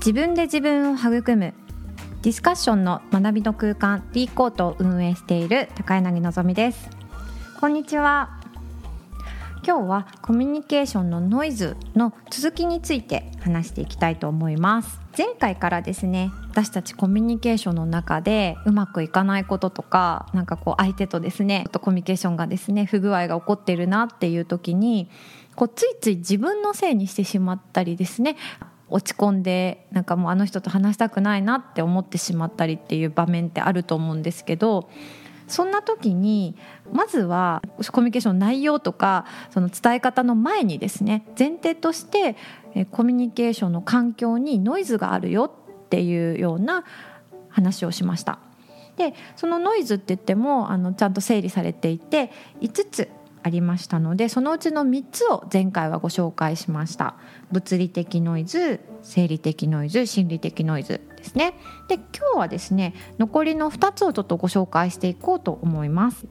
自分で自分を育むディスカッションの学びの空間 D コートを運営している高柳のぞみです。こんにちは。今日はコミュニケーションのノイズの続きについて話していきたいと思います。前回からですね、私たちコミュニケーションの中でうまくいかないこととか、なんかこう相手とですね、ちょっとコミュニケーションがですね不具合が起こっているなっていう時にこうついつい自分のせいにしてしまったりですね、落ち込んでなんかもうあの人と話したくないなって思ってしまったりっていう場面ってあると思うんですけど、そんな時にまずはコミュニケーションの内容とかその伝え方の前にですね、前提としてコミュニケーションの環境にノイズがあるよっていうような話をしました。で、そのノイズって言ってもちゃんと整理されていて5つありましたので、そのうちの3つを前回はご紹介しました。物理的ノイズ、生理的ノイズ、心理的ノイズですね。で、今日はですね残りの2つをちょっとご紹介していこうと思います。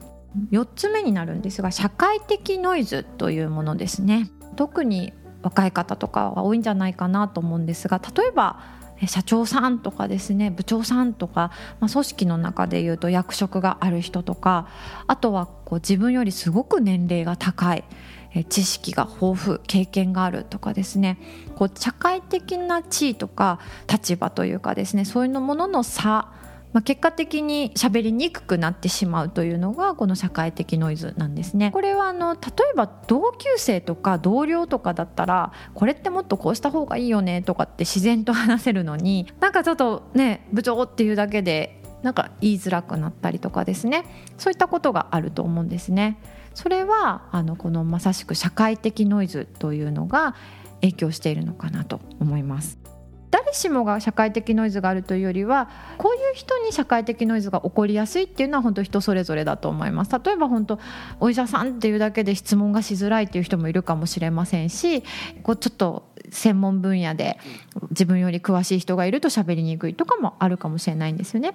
4つ目になるんですが、社会的ノイズというものですね。特に若い方とかは多いんじゃないかなと思うんですが、例えば社長さんとかですね、部長さんとか、組織の中でいうと役職がある人とか、あとはこう自分よりすごく年齢が高い、知識が豊富、経験があるとかですね、こう社会的な地位とか立場というかですね、そういうものの差、結果的に喋りにくくなってしまうというのがこの社会的ノイズなんですね。これは例えば同級生とか同僚とかだったら、これってもっとこうした方がいいよねとかって自然と話せるのに、なんかちょっとね、部長っていうだけでなんか言いづらくなったりとかですね、そういったことがあると思うんですね。それはこのまさしく社会的ノイズというのが影響しているのかなと思います。誰しもが社会的ノイズがあるというよりは、こういう人に社会的ノイズが起こりやすいっていうのは本当人それぞれだと思います。例えば本当お医者さんっていうだけで質問がしづらいっていう人もいるかもしれませんし、こうちょっと専門分野で自分より詳しい人がいると喋りにくいとかもあるかもしれないんですよね。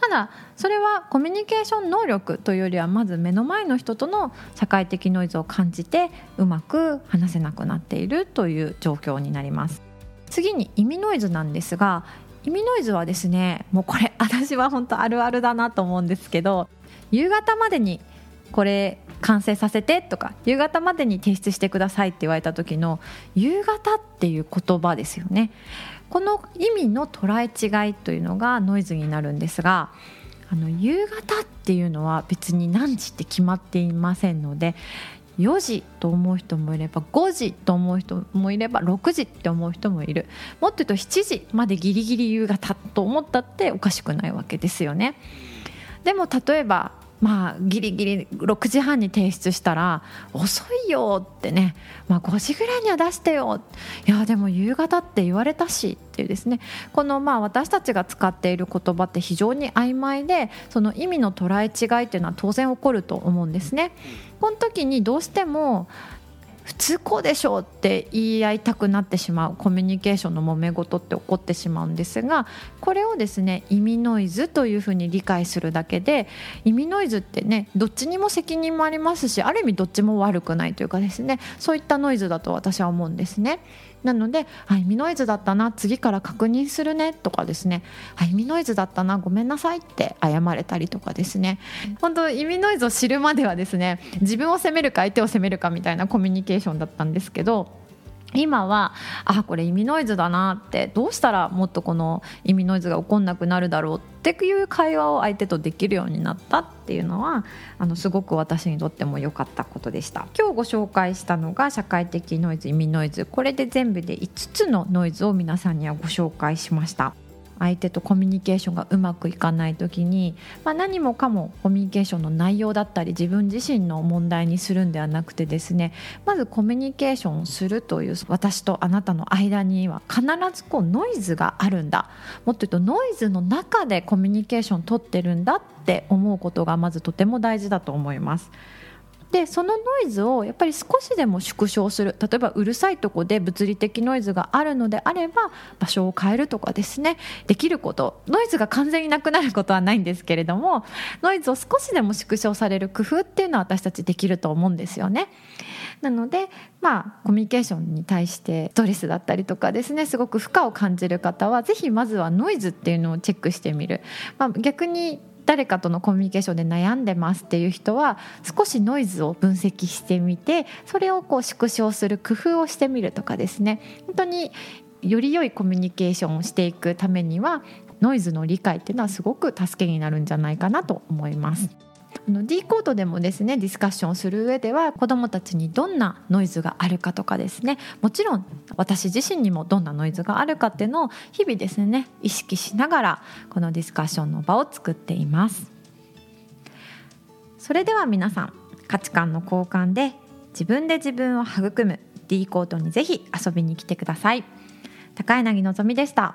ただそれはコミュニケーション能力というよりは、まず目の前の人との社会的ノイズを感じてうまく話せなくなっているという状況になります。次に意味ノイズなんですが、意味ノイズはですね、もうこれ私は本当あるあるだなと思うんですけど、夕方までにこれ完成させてとか、夕方までに提出してくださいって言われた時の夕方っていう言葉ですよね。この意味の捉え違いというのがノイズになるんですが、夕方っていうのは別に何時って決まっていませんので、4時と思う人もいれば5時と思う人もいれば6時って思う人もいる。もっと言うと7時までギリギリ夕方と思ったっておかしくないわけですよね。でも例えばギリギリ6時半に提出したら遅いよってね、5時ぐらいには出してよ、いやでも夕方って言われたしっていうですね、この私たちが使っている言葉って非常に曖昧で、その意味の捉え違いっていうのは当然起こると思うんですね。この時にどうしても普通こうでしょうって言い合いたくなってしまう、コミュニケーションの揉め事って起こってしまうんですが、これをですね意味ノイズというふうに理解するだけで、意味ノイズってね、どっちにも責任もありますし、ある意味どっちも悪くないというかですね、そういったノイズだと私は思うんですね。なので、意味ノイズだったな、次から確認するねとかですね、意味ノイズだったな、ごめんなさいって謝れたりとかですね、本当意味ノイズを知るまではですね、自分を責めるか相手を責めるかみたいなコミュニケーションだったんですけど、今はこれ意味ノイズだなって、どうしたらもっとこの意味ノイズが起こんなくなるだろうっていう会話を相手とできるようになったっていうのはすごく私にとっても良かったことでした。今日ご紹介したのが社会的ノイズ、意味ノイズ、これで全部で5つのノイズを皆さんにはご紹介しました。相手とコミュニケーションがうまくいかない時に、何もかもコミュニケーションの内容だったり自分自身の問題にするんではなくてですね、まずコミュニケーションをするという私とあなたの間には必ずこうノイズがあるんだ、もっと言うとノイズの中でコミュニケーション取ってるんだって思うことがまずとても大事だと思います。で、そのノイズをやっぱり少しでも縮小する、例えばうるさいとこで物理的ノイズがあるのであれば場所を変えるとかですね、できること、ノイズが完全になくなることはないんですけれども、ノイズを少しでも縮小される工夫っていうのは私たちできると思うんですよね。なので、まあ、コミュニケーションに対してストレスだったりとかですね、すごく負荷を感じる方はぜひまずはノイズっていうのをチェックしてみる、まあ、逆に誰かとのコミュニケーションで悩んでますっていう人は少しノイズを分析してみて、それをこう縮小する工夫をしてみるとかですね、本当により良いコミュニケーションをしていくためにはノイズの理解っていうのはすごく助けになるんじゃないかなと思います。D コードでもですね、ディスカッションをする上では子どもたちにどんなノイズがあるかとかですね、もちろん私自身にもどんなノイズがあるかっていうのを日々ですね意識しながらこのディスカッションの場を作っています。それでは皆さん、価値観の交換で自分で自分を育む D コードにぜひ遊びに来てください。高柳のぞみでした。